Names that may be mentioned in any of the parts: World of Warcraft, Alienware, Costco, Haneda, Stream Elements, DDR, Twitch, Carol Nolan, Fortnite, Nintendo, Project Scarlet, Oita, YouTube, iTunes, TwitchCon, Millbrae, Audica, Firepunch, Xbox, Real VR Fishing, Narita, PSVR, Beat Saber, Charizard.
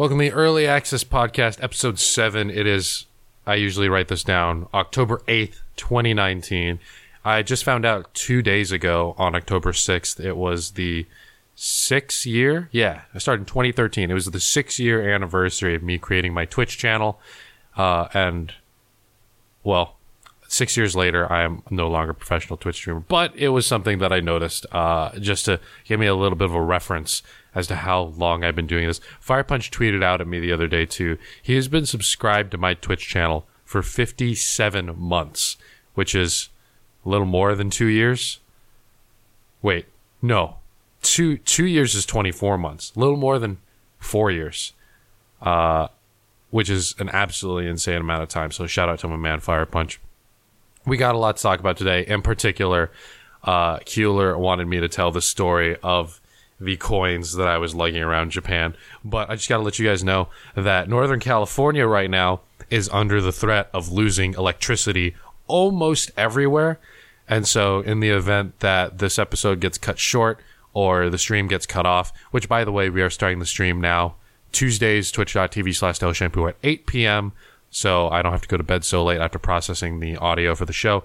Welcome to the Early Access Podcast, Episode 7. It is, I usually write this down, October 8th, 2019. I just found out 2 days ago on October 6th, it was the 6th year. Yeah, I started in 2013. It was the 6th year anniversary of me creating my Twitch channel. And, well, 6 years later, I am no longer a professional Twitch streamer. But it was something that I noticed just to give me a little bit of a reference as to how long I've been doing this. Firepunch tweeted out at me the other day, too. He has been subscribed to my Twitch channel for 57 months, which is a little more than 2 years. Wait, no. Two years is 24 months. A little more than 4 years, which is an absolutely insane amount of time. So shout out to my man, Firepunch. We got a lot to talk about today. In particular, Kuler wanted me to tell the story of the coins that I was lugging around Japan. But I just got to let you guys know that Northern California right now is under the threat of losing electricity almost everywhere. And so in the event that this episode gets cut short or the stream gets cut off, which, by the way, we are starting the stream now, Tuesdays, twitch.tv/DelShampoo at 8 p.m., so I don't have to go to bed so late after processing the audio for the show.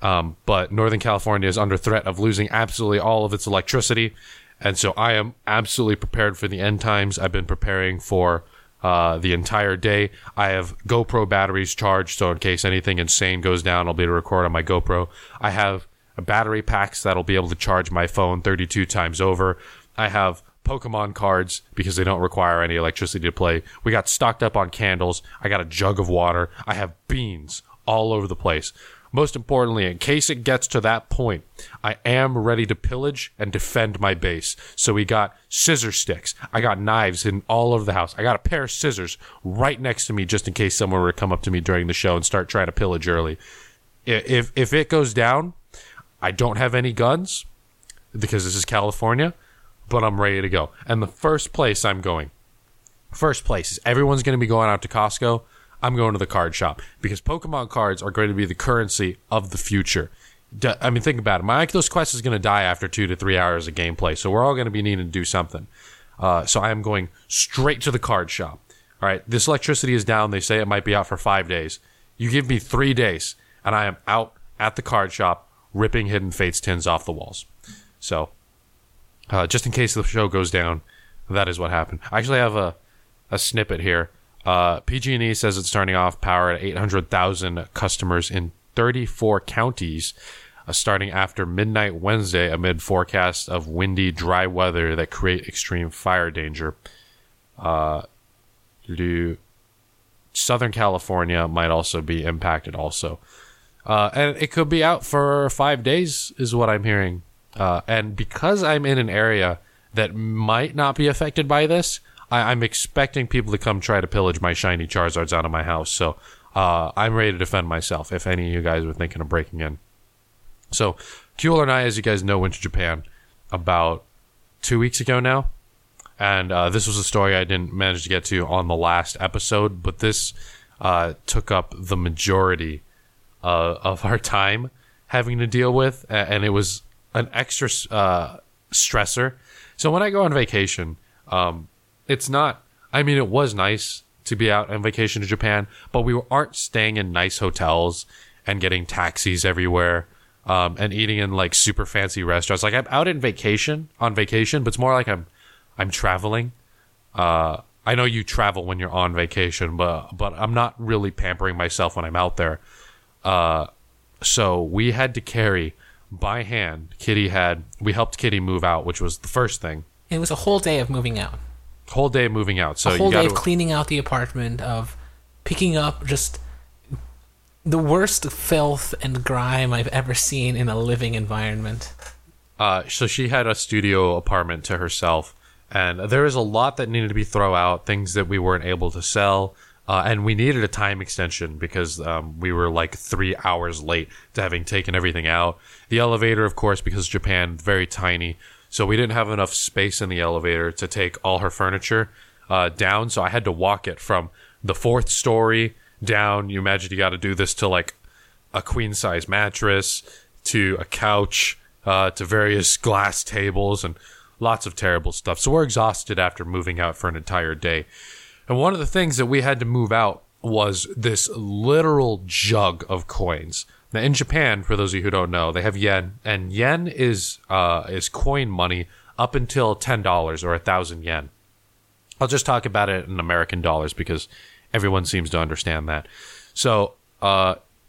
But Northern California is under threat of losing absolutely all of its electricity. And so I am absolutely prepared for the end times. I've been preparing for the entire day. I have GoPro batteries charged, so in case anything insane goes down, I'll be able to record on my GoPro. I have battery packs that'll be able to charge my phone 32 times over. I have Pokemon cards because they don't require any electricity to play. We got stocked up on candles. I got a jug of water. I have beans all over the place. Most importantly, in case it gets to that point, I am ready to pillage and defend my base. So we got scissor sticks. I got knives hidden all over the house. I got a pair of scissors right next to me just in case someone were to come up to me during the show and start trying to pillage early. If it goes down, I don't have any guns because this is California, but I'm ready to go. And the first place is everyone's going to be going out to Costco. I'm going to the card shop because Pokemon cards are going to be the currency of the future. I mean, think about it. My Oculus Quest is going to die after 2 to 3 hours of gameplay, so we're all going to be needing to do something. So I am going straight to the card shop. All right, this electricity is down. They say it might be out for 5 days. You give me 3 days, and I am out at the card shop ripping Hidden Fates tins off the walls. So just in case the show goes down, that is what happened. I actually have a snippet here. PG&E says it's turning off power at 800,000 customers in 34 counties starting after midnight Wednesday amid forecasts of windy, dry weather that create extreme fire danger. Southern California might also be impacted also. And it could be out for 5 days is what I'm hearing. And because I'm in an area that might not be affected by this, I'm expecting people to come try to pillage my shiny Charizards out of my house. So I'm ready to defend myself if any of you guys were thinking of breaking in. So Kuler and I, as you guys know, went to Japan about 2 weeks ago now. And this was a story I didn't manage to get to on the last episode, but this took up the majority of our time having to deal with. And it was an extra stressor. So when I go on vacation, it's not, I mean, it was nice to be out on vacation to Japan, but we aren't staying in nice hotels and getting taxis everywhere and eating in like super fancy restaurants. Like I'm out on vacation, but it's more like I'm traveling. I know you travel when you're on vacation, but I'm not really pampering myself when I'm out there. So we had to carry by hand. We helped Kitty move out, which was the first thing. It was a whole day of moving out. So a whole day of cleaning out the apartment, of picking up just the worst filth and grime I've ever seen in a living environment. So she had a studio apartment to herself, and there was a lot that needed to be thrown out, things that we weren't able to sell, and we needed a time extension because we were like 3 hours late to having taken everything out. The elevator, of course, because Japan, very tiny. So we didn't have enough space in the elevator to take all her furniture down. So I had to walk it from the 4th story down. You imagine you got to do this to like a queen size mattress, to a couch, to various glass tables and lots of terrible stuff. So we're exhausted after moving out for an entire day. And one of the things that we had to move out was this literal jug of coins. Now, in Japan, for those of you who don't know, they have yen, and yen is coin money up until $10 or 1,000 yen. I'll just talk about it in American dollars because everyone seems to understand that. So,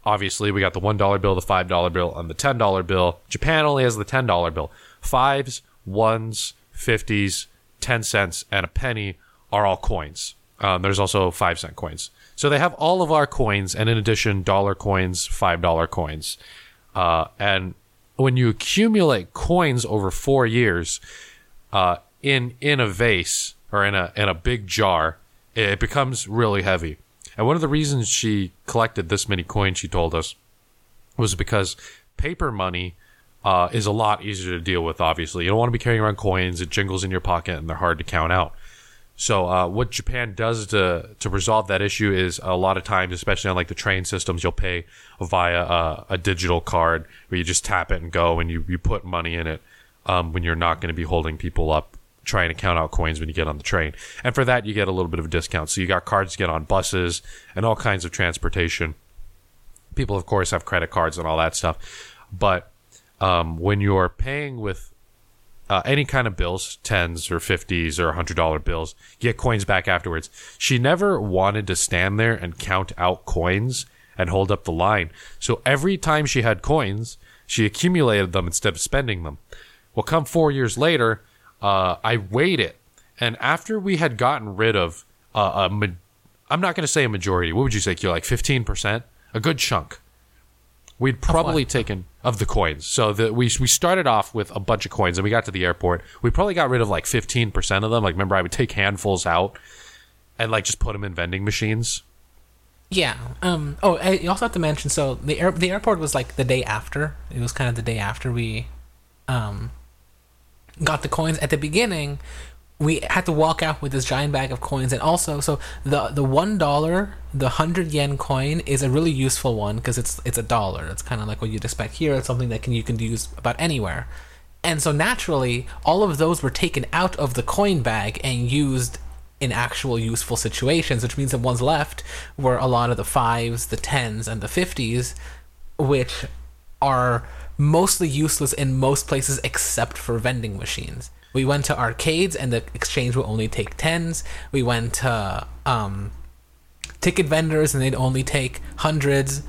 obviously, we got the $1 bill, the $5 bill, and the $10 bill. Japan only has the $10 bill. Fives, ones, 50s, 10 cents, and a penny are all coins. There's also 5-cent coins. So they have all of our coins, and in addition, dollar coins, $5 coins. And when you accumulate coins over 4 years in a vase or in a big jar, it becomes really heavy. And one of the reasons she collected this many coins, she told us, was because paper money is a lot easier to deal with, obviously. You don't want to be carrying around coins. It jingles in your pocket, and they're hard to count out. So what Japan does to resolve that issue is a lot of times, especially on like the train systems, you'll pay via a digital card where you just tap it and go, and you put money in it when you're not going to be holding people up trying to count out coins when you get on the train. And for that, you get a little bit of a discount. So you got cards to get on buses and all kinds of transportation. People, of course, have credit cards and all that stuff. But when you're paying with any kind of bills, 10s or 50s or $100 bills, get coins back afterwards. She never wanted to stand there and count out coins and hold up the line. So every time she had coins, she accumulated them instead of spending them. Well, come 4 years later, I weighed it. And after we had gotten rid of, I'm not going to say a majority. What would you say, Q? Like 15%? A good chunk. We'd probably taken of the coins. So we started off with a bunch of coins, and we got to the airport. We probably got rid of like 15% of them. Like, remember, I would take handfuls out and like just put them in vending machines. Yeah. I also have to mention. So the airport was like the day after. It was kind of the day after we got the coins. At the beginning, we had to walk out with this giant bag of coins, and also so the $1. The 100 yen coin is a really useful one because it's a dollar. It's kind of like what you'd expect here. It's something that you can use about anywhere. And so naturally, all of those were taken out of the coin bag and used in actual useful situations, which means that ones left were a lot of the 5s, the 10s, and the 50s, which are mostly useless in most places except for vending machines. We went to arcades, and the exchange will only take 10s. We went to ticket vendors, and they'd only take 100s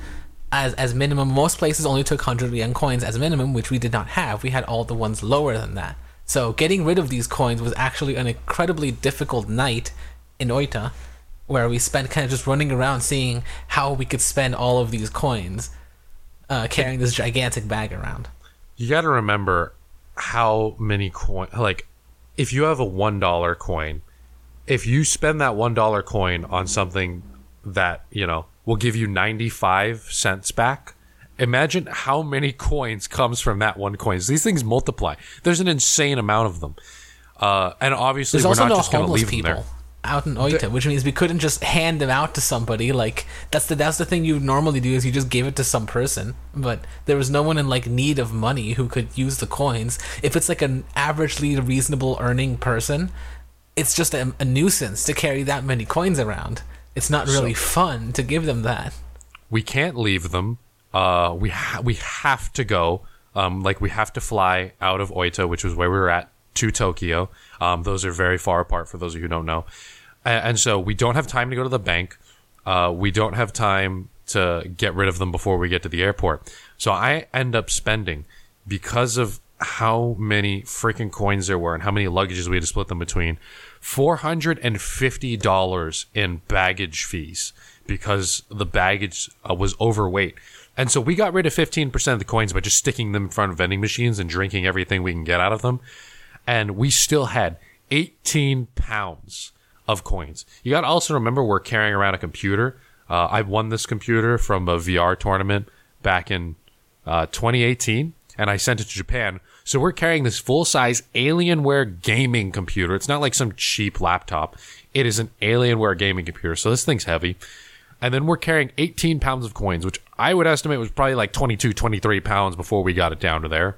as minimum. Most places only took 100 yen coins as minimum, which we did not have. We had all the ones lower than that. So getting rid of these coins was actually an incredibly difficult night in Oita, where we spent kind of just running around seeing how we could spend all of these coins, carrying this gigantic bag around. You got to remember how many coin, like if you have a $1 coin, if you spend that $1 coin on something that, you know, will give you 95 cents back. Imagine how many coins comes from that one coin. These things multiply. There's an insane amount of them. And obviously we're not just going to leave them there. Out in Oita, which means we couldn't just hand them out to somebody. Like that's the thing you would normally do, is you just give it to some person. But there was no one in like need of money who could use the coins. If it's like an averagely reasonable earning person, it's just a nuisance to carry that many coins around. It's not really fun to give them that. We can't leave them. We have to go. We have to fly out of Oita, which was where we were at, to Tokyo. Those are very far apart for those of you who don't know. And so we don't have time to go to the bank. We don't have time to get rid of them before we get to the airport. So I end up spending, because of how many freaking coins there were and how many luggages we had to split them between, $450 in baggage fees because the baggage was overweight. And so we got rid of 15% of the coins by just sticking them in front of vending machines and drinking everything we can get out of them. And we still had 18 pounds of coins. You got to also remember, we're carrying around a computer. I won this computer from a VR tournament back in 2018, and I sent it to Japan. So we're carrying this full-size Alienware gaming computer. It's not like some cheap laptop. It is an Alienware gaming computer, so this thing's heavy. And then we're carrying 18 pounds of coins, which I would estimate was probably like 22, 23 pounds before we got it down to there.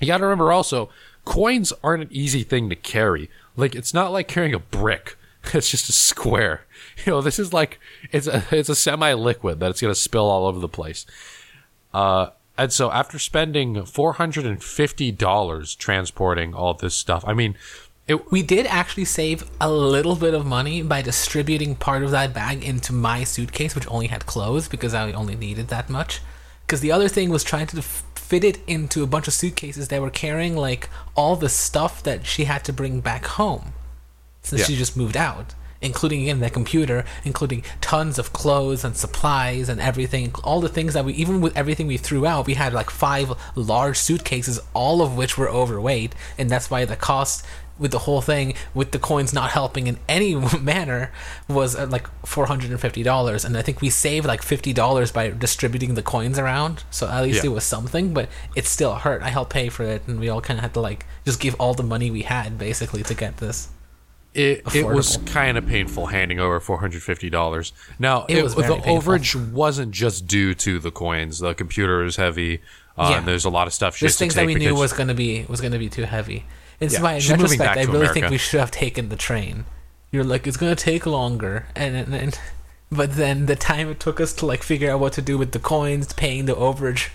You got to remember also, coins aren't an easy thing to carry. Like, it's not like carrying a brick. It's just a square. You know, this is like, it's a semi-liquid that it's going to spill all over the place. And so after spending $450 transporting all this stuff, I mean... We did actually save a little bit of money by distributing part of that bag into my suitcase, which only had clothes because I only needed that much. Because the other thing was trying to fit it into a bunch of suitcases that were carrying, like, all the stuff that she had to bring back home since she just moved out, including, again, that computer, including tons of clothes and supplies and everything. All the things that we, even with everything we threw out, we had, like, 5 large suitcases, all of which were overweight, and that's why the cost... with the whole thing, with the coins not helping in any manner, was like $450, and I think we saved like $50 by distributing the coins around. So at least it was something, but it still hurt. I helped pay for it, and we all kind of had to like just give all the money we had basically to get this. It was kind of painful handing over $450. Now the overage wasn't just due to the coins. The computer is heavy. And there's a lot of stuff. There's things that we knew was going to be too heavy. It's why, in retrospect, I really think we should have taken the train. You're like, it's going to take longer. But then the time it took us to like figure out what to do with the coins, paying the overage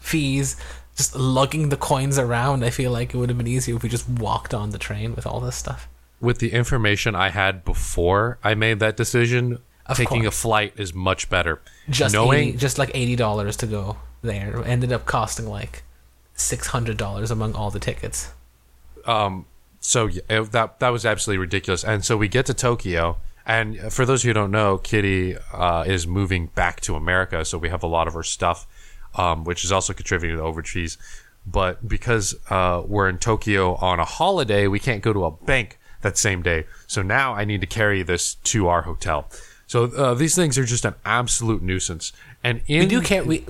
fees, just lugging the coins around, I feel like it would have been easier if we just walked on the train with all this stuff. With the information I had before I made that decision, taking a flight is much better. Just like $80 to go there. It ended up costing like $600 among all the tickets. That was absolutely ridiculous. And so we get to Tokyo, and for those who don't know, Kitty is moving back to America, so we have a lot of her stuff, which is also contributing to overseas. But because we're in Tokyo on a holiday, we can't go to a bank that same day. So now I need to carry this to our hotel. So these things are just an absolute nuisance. And we landed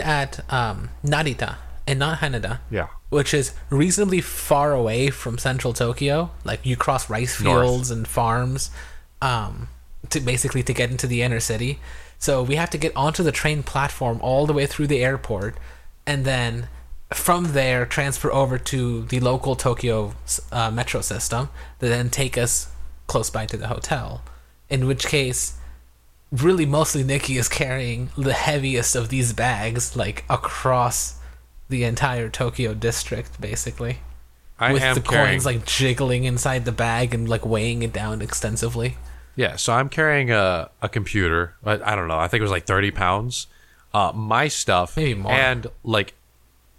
at Narita and not Haneda. Yeah. Which is reasonably far away from central Tokyo. Like, you cross rice fields and farms to get into the inner city. So we have to get onto the train platform all the way through the airport, and then from there transfer over to the local Tokyo metro system that then take us close by to the hotel. In which case... really, mostly Nikki is carrying the heaviest of these bags, like, across the entire Tokyo district, basically. Coins, like, jiggling inside the bag and, like, weighing it down extensively. Yeah, so I'm carrying a computer. I don't know. I think it was, like, 30 pounds. My stuff. Maybe more. And, like,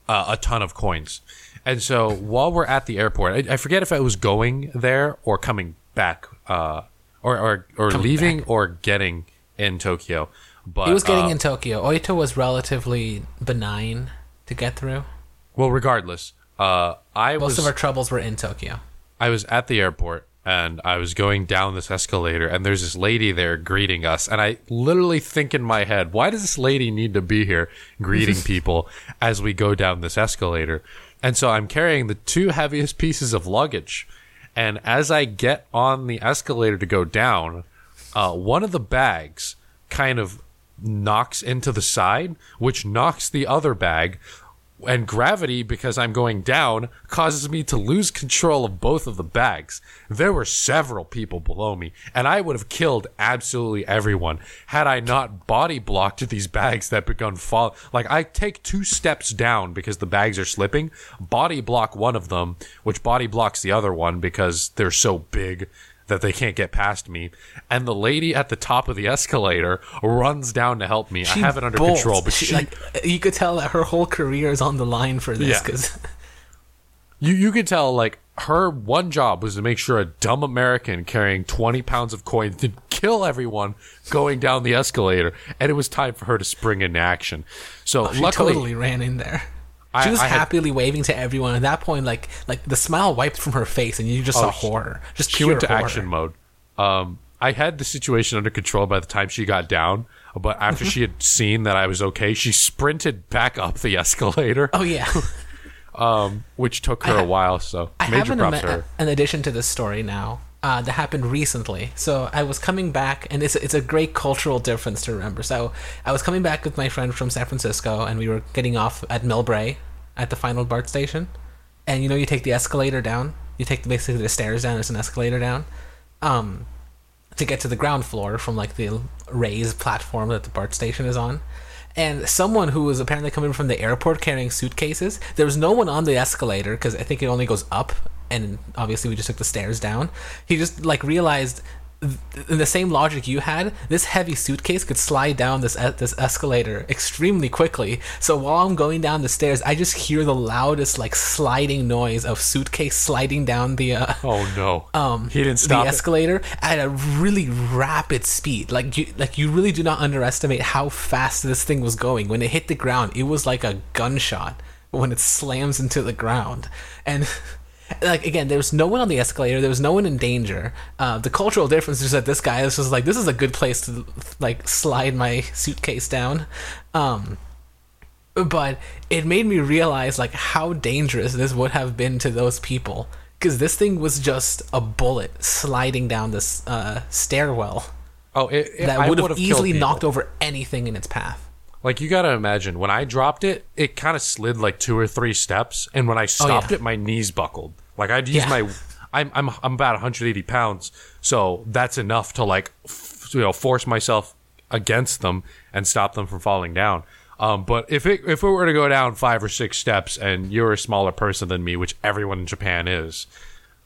a ton of coins. And so while we're at the airport, I forget if I was going there or coming back, or coming leaving back. Or getting... in Tokyo, but he was getting in Tokyo. Oita was relatively benign to get through. Well, regardless, most of our troubles were in Tokyo. I was at the airport and I was going down this escalator, and there's this lady there greeting us, and I literally think in my head, why does this lady need to be here greeting people as we go down this escalator? And so I'm carrying the 2 heaviest pieces of luggage, and as I get on the escalator to go down. One of the bags kind of knocks into the side, which knocks the other bag, and gravity, because I'm going down, causes me to lose control of both of the bags. There were several people below me, and I would have killed absolutely everyone had I not body blocked these bags that begun falling. Like, I take 2 steps down because the bags are slipping, body block one of them, which body blocks the other one because they're so big that they can't get past me, and the lady at the top of the escalator runs down to help me. I have it under control, but she like, you could tell that her whole career is on the line for this, because you could tell, like, her one job was to make sure a dumb American carrying 20 pounds of coins did kill everyone going down the escalator, and it was time for her to spring into action. So she luckily totally ran in there. She was happily waving to everyone. At that point, like the smile wiped from her face, and you just saw horror. Just she went to horror. Action mode. I had the situation under control by the time she got down, but after she had seen that I was okay, she sprinted back up the escalator. Oh yeah, which took her a while. So I major props to her. An addition to this story now that happened recently. So I was coming back, and it's a great cultural difference to remember. So I was coming back with my friend from San Francisco, and we were getting off at Millbrae, at the final BART station, and you know, you take the escalator down, you take basically the stairs down, there's an escalator down, to get to the ground floor from like the raised platform that the BART station is on. And someone who was apparently coming from the airport carrying suitcases, there was no one on the escalator because I think it only goes up, and obviously we just took the stairs down. He just like realized, in the same logic you had, this heavy suitcase could slide down this escalator extremely quickly. So while I'm going down the stairs, I just hear the loudest like sliding noise of suitcase sliding down the he didn't stop the escalator at a really rapid speed. You really do not underestimate how fast this thing was going. When it hit the ground, it was like a gunshot when it slams into the ground. And like, again, there was no one on the escalator. There was no one in danger. The cultural difference is that this guy was just like, this is a good place to, like, slide my suitcase down. But it made me realize, like, how dangerous this would have been to those people. Because this thing was just a bullet sliding down this stairwell. Oh, that would have easily knocked over anything in its path. Like, you gotta imagine, when I dropped it, it kind of slid like 2 or 3 steps, and when I stopped it, my knees buckled. Like, I'd use I'm about 180 pounds, so that's enough to like, force myself against them and stop them from falling down. But if it were to go down 5 or 6 steps, and you're a smaller person than me, which everyone in Japan is.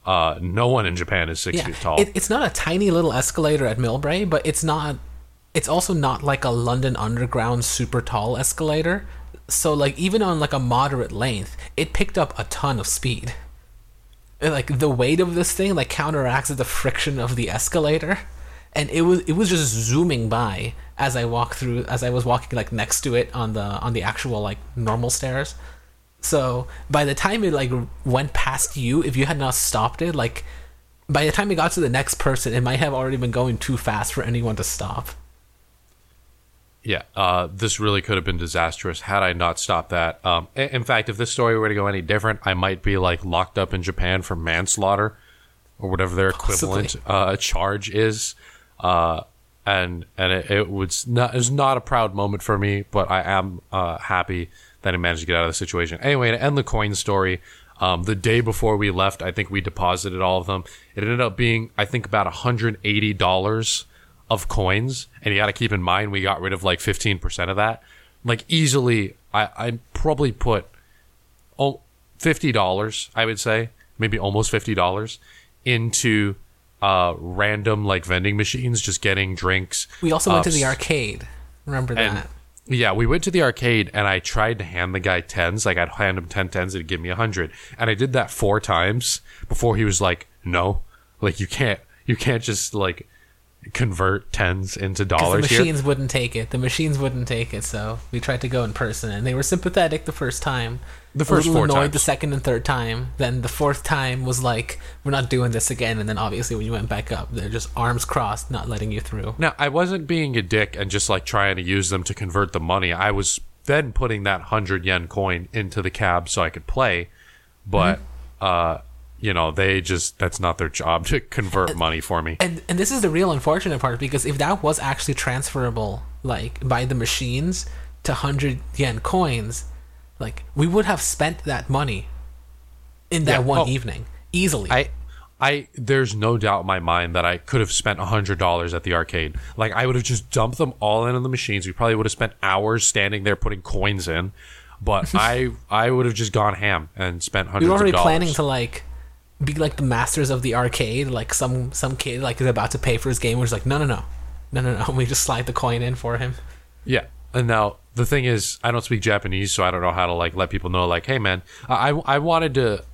No one in Japan is 6 feet tall. It's not a tiny little escalator at Millbrae, but it's not. It's also not like a London Underground super tall escalator. So, like, even on, like, a moderate length, it picked up a ton of speed. And, like, the weight of this thing, like, counteracts the friction of the escalator. And it was just zooming by as I walked through, as I was walking, like, next to it on the actual, like, normal stairs. So, by the time it, like, went past you, if you had not stopped it, like, by the time it got to the next person, it might have already been going too fast for anyone to stop. Yeah, this really could have been disastrous had I not stopped that. In fact, if this story were to go any different, I might be like locked up in Japan for manslaughter or whatever their equivalent charge is. And it was not a proud moment for me, but I am happy that I managed to get out of the situation. Anyway, to end the coin story, the day before we left, I think we deposited all of them. It ended up being, I think, about $180. Of coins, and you got to keep in mind we got rid of like 15% of that. Like, easily, I probably put $50, I would say, maybe almost $50 into random like vending machines, just getting drinks. We also went to the arcade. Remember that? Yeah, we went to the arcade, and I tried to hand the guy tens. Like, I'd hand him 10 tens, it'd give me 100, and I did that 4 times before he was like, "No, like you can't just like." Convert tens into dollars. The machines wouldn't take it. So we tried to go in person, and they were sympathetic the first time. The first 4 times. A little annoyed the second and third time. Then the 4th time was like, "We're not doing this again." And then obviously when you went back up, they're just arms crossed, not letting you through. Now, I wasn't being a dick and just like trying to use them to convert the money. I was then putting that 100 yen coin into the cab so I could play, but. You know, they just, that's not their job to convert money for me. And this is the real unfortunate part, because if that was actually transferable, like, by the machines to 100 yen coins, like, we would have spent that money in that one evening easily. I there's no doubt in my mind that I could have spent $100 at the arcade. Like, I would have just dumped them all in on the machines. We probably would have spent hours standing there putting coins in, but I would have just gone ham and spent hundreds of dollars. We were already planning to, like, be like the masters of the arcade, like some kid like is about to pay for his game. We're just like, no, we just slide the coin in for him. Yeah. And now the thing is, I don't speak Japanese, so I don't know how to like let people know, like, hey man, I wanted to,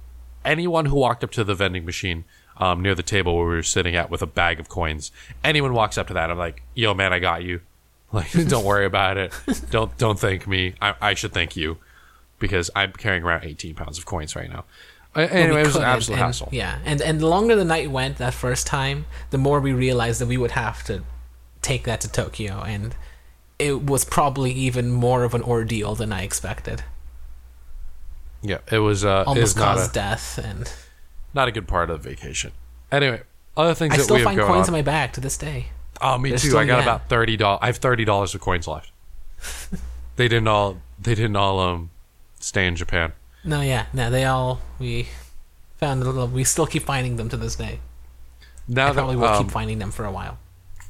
anyone who walked up to the vending machine near the table where we were sitting at with a bag of coins, anyone walks up to that, I'm like, yo man, I got you, like, don't worry about it, don't thank me, I should thank you, because I'm carrying around 18 pounds of coins right now. Anyway, it was an absolute hassle. Yeah, and the longer the night went that first time, the more we realized that we would have to take that to Tokyo, and it was probably even more of an ordeal than I expected. Yeah, it was almost caused death, and not a good part of the vacation. Anyway, other things that we have going on. I still find coins in my bag to this day. Oh, me too. I got about $30. I have $30 of coins left. They didn't all stay in Japan. No, they all, we found. We still keep finding them to this day. Now I probably will keep finding them for a while.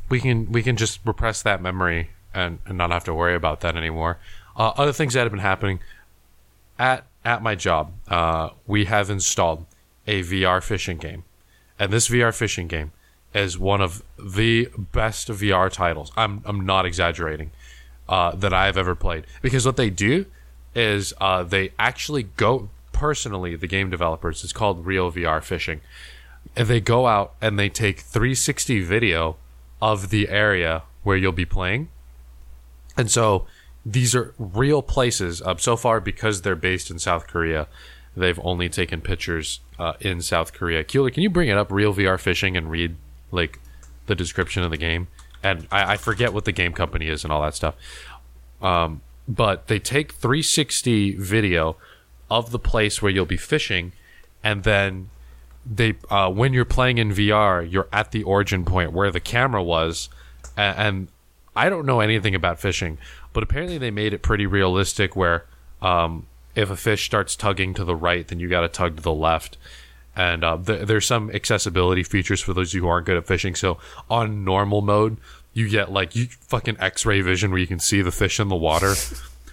We can just repress that memory and not have to worry about that anymore. Other things that have been happening at my job, we have installed a VR fishing game, and this VR fishing game is one of the best VR titles. I'm not exaggerating, that I've ever played, because what they do is they actually go personally. The game developers, it's called Real VR Fishing, and they go out and they take 360 video of the area where you'll be playing, and so these are real places. So far, because they're based in South Korea, they've only taken pictures in South Korea. Kuler, can you bring it up? Real VR Fishing, and read like the description of the game. And I forget what the game company is and all that stuff. But they take 360 video of the place where you'll be fishing, and then they when you're playing in VR, you're at the origin point where the camera was. And I don't know anything about fishing, but apparently they made it pretty realistic where... if a fish starts tugging to the right, then you got to tug to the left. And there's some accessibility features for those who aren't good at fishing. So on normal mode, you get like you fucking X-ray vision where you can see the fish in the water.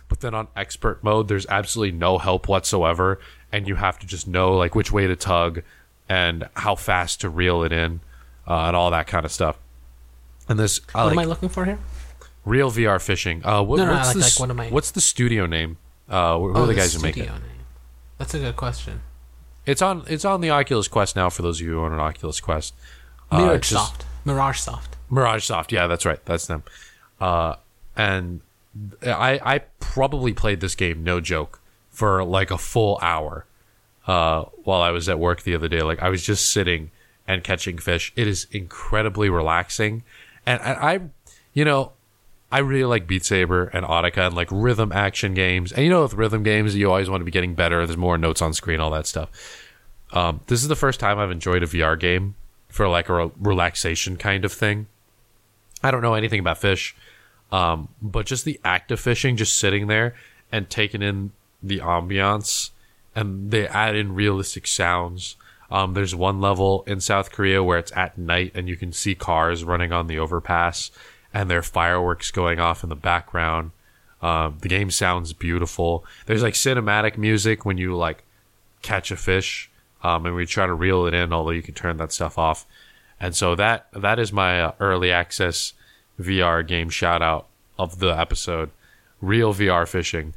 But then on expert mode, there's absolutely no help whatsoever, and you have to just know like which way to tug and how fast to reel it in, and all that kind of stuff. And this, what am I looking for here? Real VR Fishing. What's the studio name? Where are the guys who make it? That's a good question. It's on the Oculus Quest now. For those of you who own an Oculus Quest, Mirage Soft. Yeah, that's right. That's them. And I probably played this game, no joke, for like a full hour while I was at work the other day. Like I was just sitting and catching fish. It is incredibly relaxing, and I really like Beat Saber and Audica and like rhythm action games. And with rhythm games, you always want to be getting better. There's more notes on screen, all that stuff. This is the first time I've enjoyed a VR game for like a relaxation kind of thing. I don't know anything about fish, but just the act of fishing, just sitting there and taking in the ambiance, and they add in realistic sounds. There's one level in South Korea where it's at night and you can see cars running on the overpass, and there are fireworks going off in the background. The game sounds beautiful. There's like cinematic music when you like catch a fish, and we try to reel it in, although you can turn that stuff off. And so that is my early access VR game shout out of the episode, Real VR Fishing.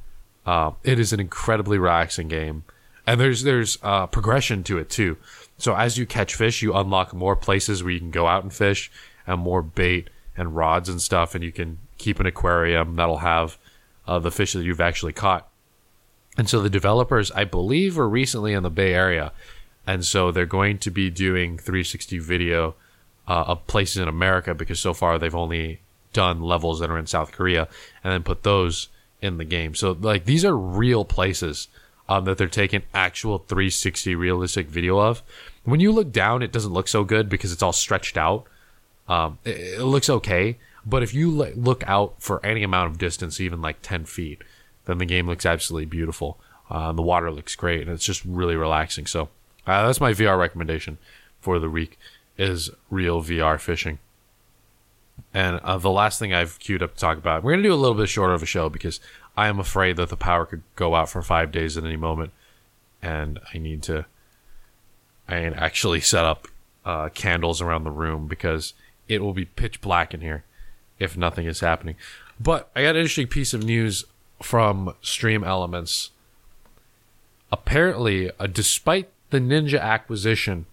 It is an incredibly relaxing game, and there's progression to it too. So as you catch fish, you unlock more places where you can go out and fish, and more bait and rods and stuff, and you can keep an aquarium that'll have the fish that you've actually caught. And so the developers, I believe, were recently in the Bay Area, and so they're going to be doing 360 video of places in America, because so far they've only done levels that are in South Korea and then put those in the game. So like these are real places that they're taking actual 360 realistic video of. When you look down, it doesn't look so good because it's all stretched out. It looks okay, but if you look out for any amount of distance, even like 10 feet, then the game looks absolutely beautiful. The water looks great, and it's just really relaxing. So that's my VR recommendation for the week, is Real VR Fishing. And the last thing I've queued up to talk about, we're going to do a little bit shorter of a show because I am afraid that the power could go out for 5 days at any moment, and I need to actually set up candles around the room because... it will be pitch black in here if nothing is happening. But I got an interesting piece of news from Stream Elements. Apparently, despite the Ninja acquisition,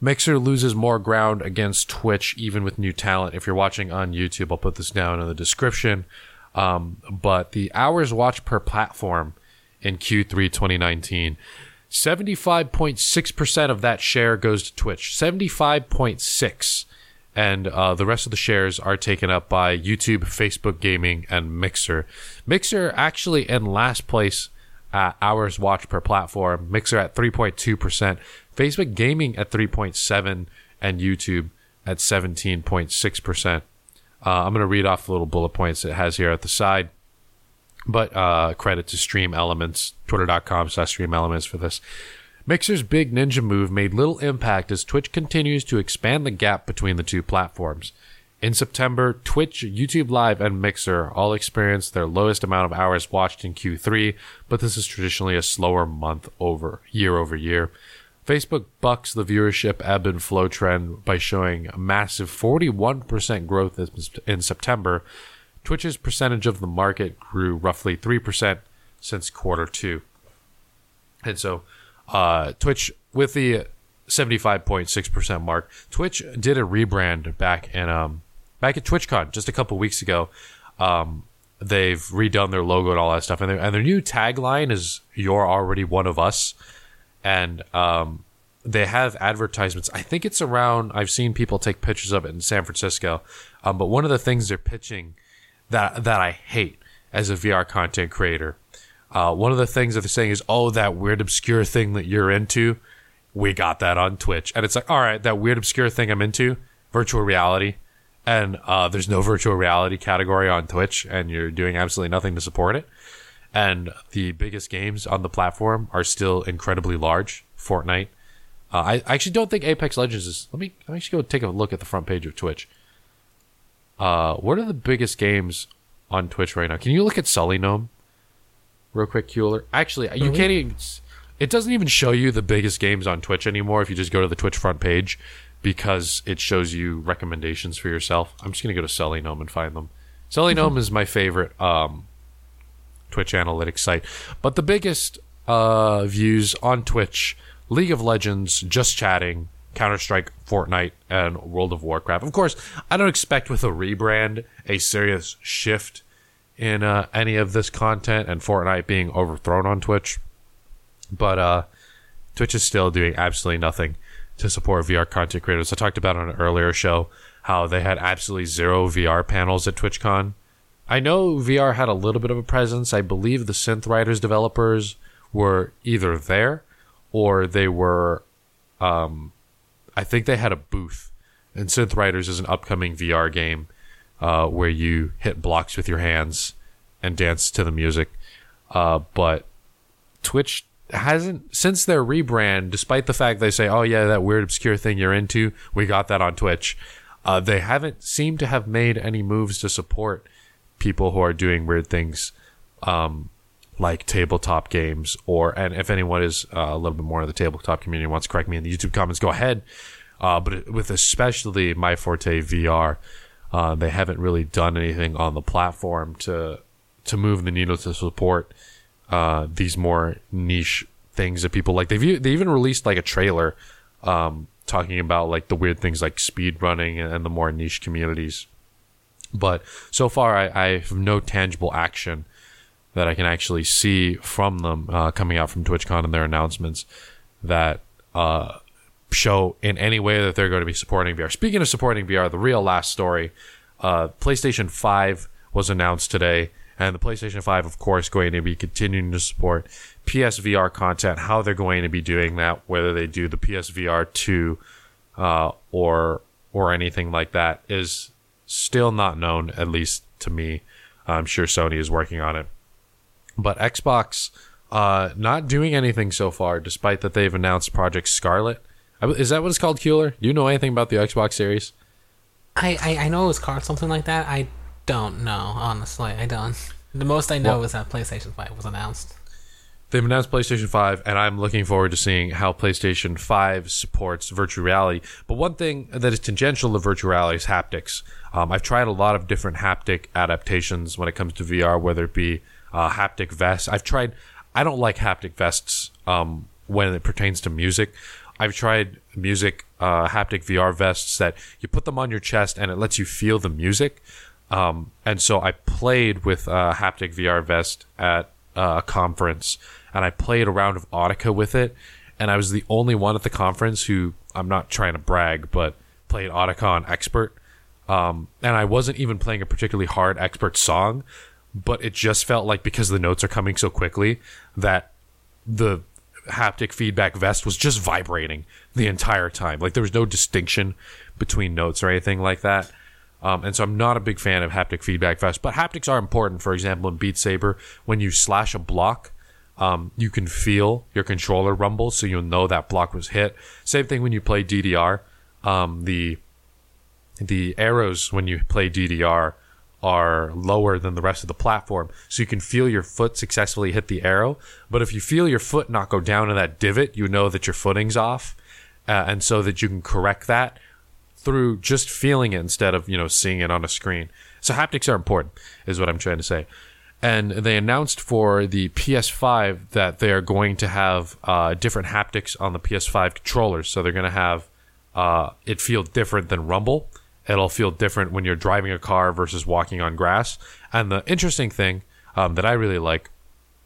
Mixer loses more ground against Twitch, even with new talent. If you're watching on YouTube, I'll put this down in the description. But the hours watched per platform in Q3 2019... 75.6% of that share goes to Twitch. 75.6%. And the rest of the shares are taken up by YouTube, Facebook Gaming, and Mixer. Mixer actually in last place, hours watched per platform. Mixer at 3.2%, Facebook Gaming at 3.7%, and YouTube at 17.6%. I'm going to read off the little bullet points it has here at the side. But credit to Stream Elements, twitter.com/Stream Elements for this. Mixer's big ninja move made little impact as Twitch continues to expand the gap between the two platforms. In September, Twitch, YouTube Live, and Mixer all experienced their lowest amount of hours watched in Q3, but this is traditionally a slower month over year. Facebook bucks the viewership ebb and flow trend by showing a massive 41% growth in September. Twitch's percentage of the market grew roughly 3% since quarter two. And so Twitch, with the 75.6% mark, Twitch did a rebrand back at TwitchCon just a couple weeks ago. They've redone their logo and all that stuff, and their new tagline is "You're already one of us." And they have advertisements. I think it's around. I've seen people take pictures of it in San Francisco. But one of the things they're pitching that I hate as a VR content creator, one of the things that they're saying is, "Oh, that weird obscure thing that you're into, we got that on Twitch." And it's like, all right, that weird obscure thing I'm into, virtual reality, and there's no virtual reality category on Twitch, and you're doing absolutely nothing to support it. And the biggest games on the platform are still incredibly large. Fortnite. I actually don't think Apex Legends is... Let me actually go take a look at the front page of Twitch. What are the biggest games on Twitch right now? Can you look at SullyGnome real quick, Kuler? Actually, you can't even... It doesn't even show you the biggest games on Twitch anymore if you just go to the Twitch front page, because it shows you recommendations for yourself. I'm just going to go to SullyGnome and find them. SullyGnome is my favorite... Twitch analytics site. But the biggest views on Twitch: League of Legends, Just Chatting, Counter-Strike, Fortnite, and World of Warcraft. Of course, I don't expect with a rebrand a serious shift in any of this content, and Fortnite being overthrown on Twitch. But Twitch is still doing absolutely nothing to support VR content creators. I talked about on an earlier show how they had absolutely zero VR panels at TwitchCon. I know VR had a little bit of a presence. I believe the Synth Riders developers were either there or they were... I think they had a booth. And Synth Riders is an upcoming VR game where you hit blocks with your hands and dance to the music. But Twitch hasn't... Since their rebrand, despite the fact they say, "Oh yeah, that weird obscure thing you're into, we got that on Twitch," they haven't seemed to have made any moves to support people who are doing weird things like tabletop games, and if anyone is a little bit more of the tabletop community wants to correct me in the YouTube comments, go ahead. But with especially My Forte VR, they haven't really done anything on the platform to move the needle to support these more niche things that people like. They even released like a trailer talking about like the weird things like speed running and the more niche communities. But so far, I have no tangible action that I can actually see from them coming out from TwitchCon and their announcements that show in any way that they're going to be supporting VR. Speaking of supporting VR, the real last story, PlayStation 5 was announced today. And the PlayStation 5, of course, going to be continuing to support PSVR content. How they're going to be doing that, whether they do the PSVR 2 or anything like that, is... still not known, at least to me. I'm sure Sony is working on it. But Xbox not doing anything so far, despite that they've announced Project Scarlet. Is that what it's called, Kuler? Do you know anything about the Xbox series? I know it was called something like that. I don't know, honestly. I don't. The most I know is that PlayStation 5 was announced. They've announced PlayStation 5, and I'm looking forward to seeing how PlayStation 5 supports virtual reality. But one thing that is tangential to virtual reality is haptics. I've tried a lot of different haptic adaptations when it comes to VR, whether it be haptic vests. I don't like haptic vests when it pertains to music. I've tried music haptic VR vests that you put them on your chest and it lets you feel the music. And so I played with a haptic VR vest at a conference, and I played a round of Audica with it, and I was the only one at the conference who, I'm not trying to brag, but played Audica on Expert, and I wasn't even playing a particularly hard Expert song, but it just felt like, because the notes are coming so quickly, that the haptic feedback vest was just vibrating the entire time. Like, there was no distinction between notes or anything like that. And so I'm not a big fan of haptic feedback vests, but haptics are important. For example, in Beat Saber, when you slash a block, You can feel your controller rumble, so you'll know that block was hit. Same thing when you play DDR. The arrows when you play DDR are lower than the rest of the platform, so you can feel your foot successfully hit the arrow. But if you feel your foot not go down in that divot, you know that your footing's off, and so that you can correct that through just feeling it instead of, you know, seeing it on a screen. So haptics are important, is what I'm trying to say. And they announced for the PS5 that they are going to have different haptics on the PS5 controllers. So they're going to have it feel different than rumble. It'll feel different when you're driving a car versus walking on grass. And the interesting thing that I really like,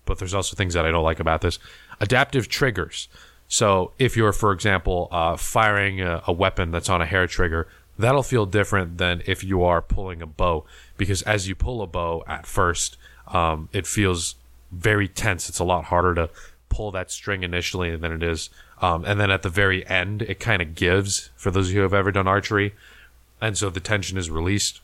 but there's also things that I don't like about this, adaptive triggers. So if you're, for example, firing a weapon that's on a hair trigger, that'll feel different than if you are pulling a bow. Because as you pull a bow at first, it feels very tense. It's a lot harder to pull that string initially than it is. And then at the very end, it kind of gives, for those of you who have ever done archery. And so the tension is released.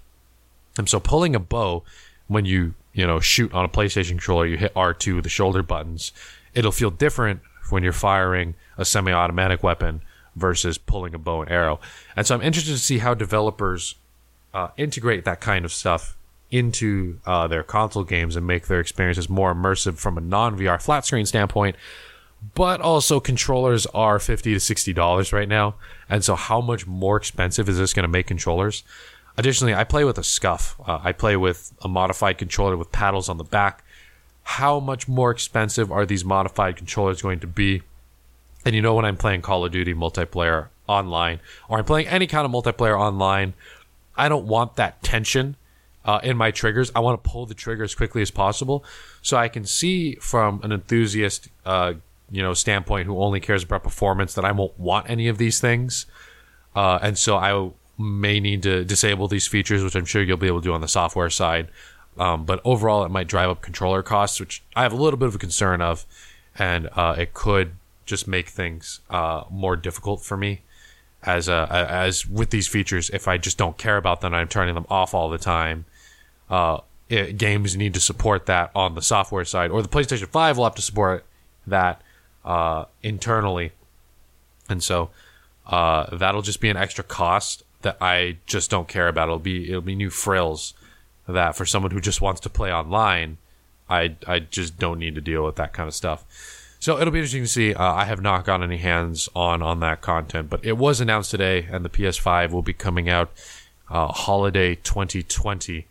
And so pulling a bow, when you know, shoot on a PlayStation controller, you hit R2, the shoulder buttons, it'll feel different when you're firing a semi-automatic weapon versus pulling a bow and arrow. And so I'm interested to see how developers integrate that kind of stuff into their console games and make their experiences more immersive from a non-VR flat screen standpoint. But also, controllers are $50 to $60 right now. And so how much more expensive is this going to make controllers? Additionally, I play with a scuff. I play with a modified controller with paddles on the back. How much more expensive are these modified controllers going to be? And you know, when I'm playing Call of Duty multiplayer online, or I'm playing any kind of multiplayer online, I don't want that tension in my triggers. I want to pull the trigger as quickly as possible. So I can see from an enthusiast standpoint who only cares about performance that I won't want any of these things. And so I may need to disable these features, which I'm sure you'll be able to do on the software side. But overall, it might drive up controller costs, which I have a little bit of a concern of. And it could just make things more difficult for me as with these features. If I just don't care about them, I'm turning them off all the time. Games need to support that on the software side, or the PlayStation 5 will have to support that internally. And so that'll just be an extra cost that I just don't care about. It'll be new frills that, for someone who just wants to play online, I just don't need to deal with that kind of stuff. So it'll be interesting to see. I have not gotten any hands on that content, but it was announced today, and the PS5 will be coming out holiday 2020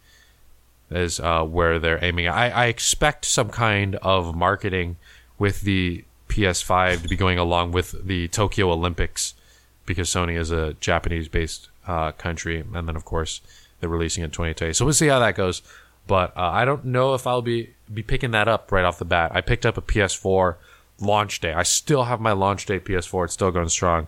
is where they're aiming at. I expect some kind of marketing with the PS5 to be going along with the Tokyo Olympics, because Sony is a Japanese-based country, and then, of course, they're releasing it in 2020. So we'll see how that goes, but I don't know if I'll be picking that up right off the bat. I picked up a PS4 launch day. I still have my launch day PS4. It's still going strong,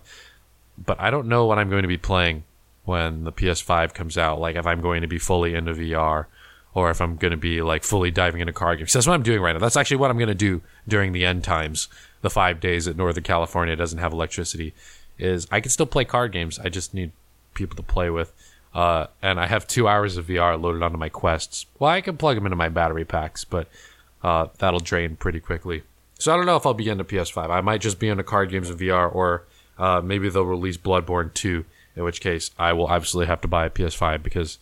but I don't know what I'm going to be playing when the PS5 comes out, like if I'm going to be fully into VR, or if I'm going to be like fully diving into card games. So that's what I'm doing right now. That's actually what I'm going to do during the end times, the 5 days that Northern California doesn't have electricity, is I can still play card games. I just need people to play with. And I have 2 hours of VR loaded onto my Quests. Well, I can plug them into my battery packs, but that'll drain pretty quickly. So I don't know if I'll be into PS5. I might just be into card games and VR, or maybe they'll release Bloodborne 2, in which case I will absolutely have to buy a PS5, because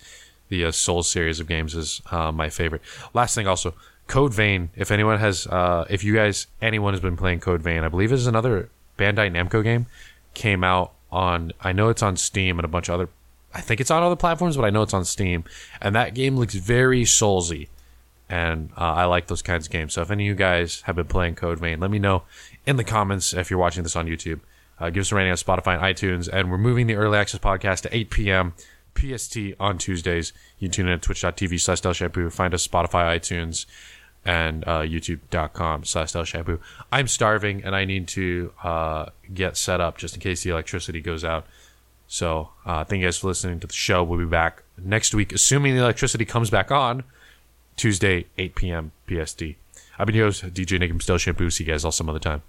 the Soul series of games is my favorite. Last thing also, Code Vein. If anyone has been playing Code Vein, I believe it's another Bandai Namco game. Came out on, I know it's on Steam and a bunch of other, I think it's on other platforms, but I know it's on Steam. And that game looks very Soulsy, and I like those kinds of games. So if any of you guys have been playing Code Vein, let me know in the comments if you're watching this on YouTube. Give us a rating on Spotify and iTunes. And we're moving the Early Access podcast to 8 p.m. PST on Tuesdays. You tune in at twitch.tv/DelShampoo. Find us Spotify, iTunes, and youtube.com/DelShampoo. I'm starving, and I need to get set up just in case the electricity goes out. So thank you guys for listening to the show. We'll be back next week, assuming the electricity comes back on, Tuesday, 8 p.m. PST. I've been your host, DJ Nick, Del Shampoo. See you guys all some other time.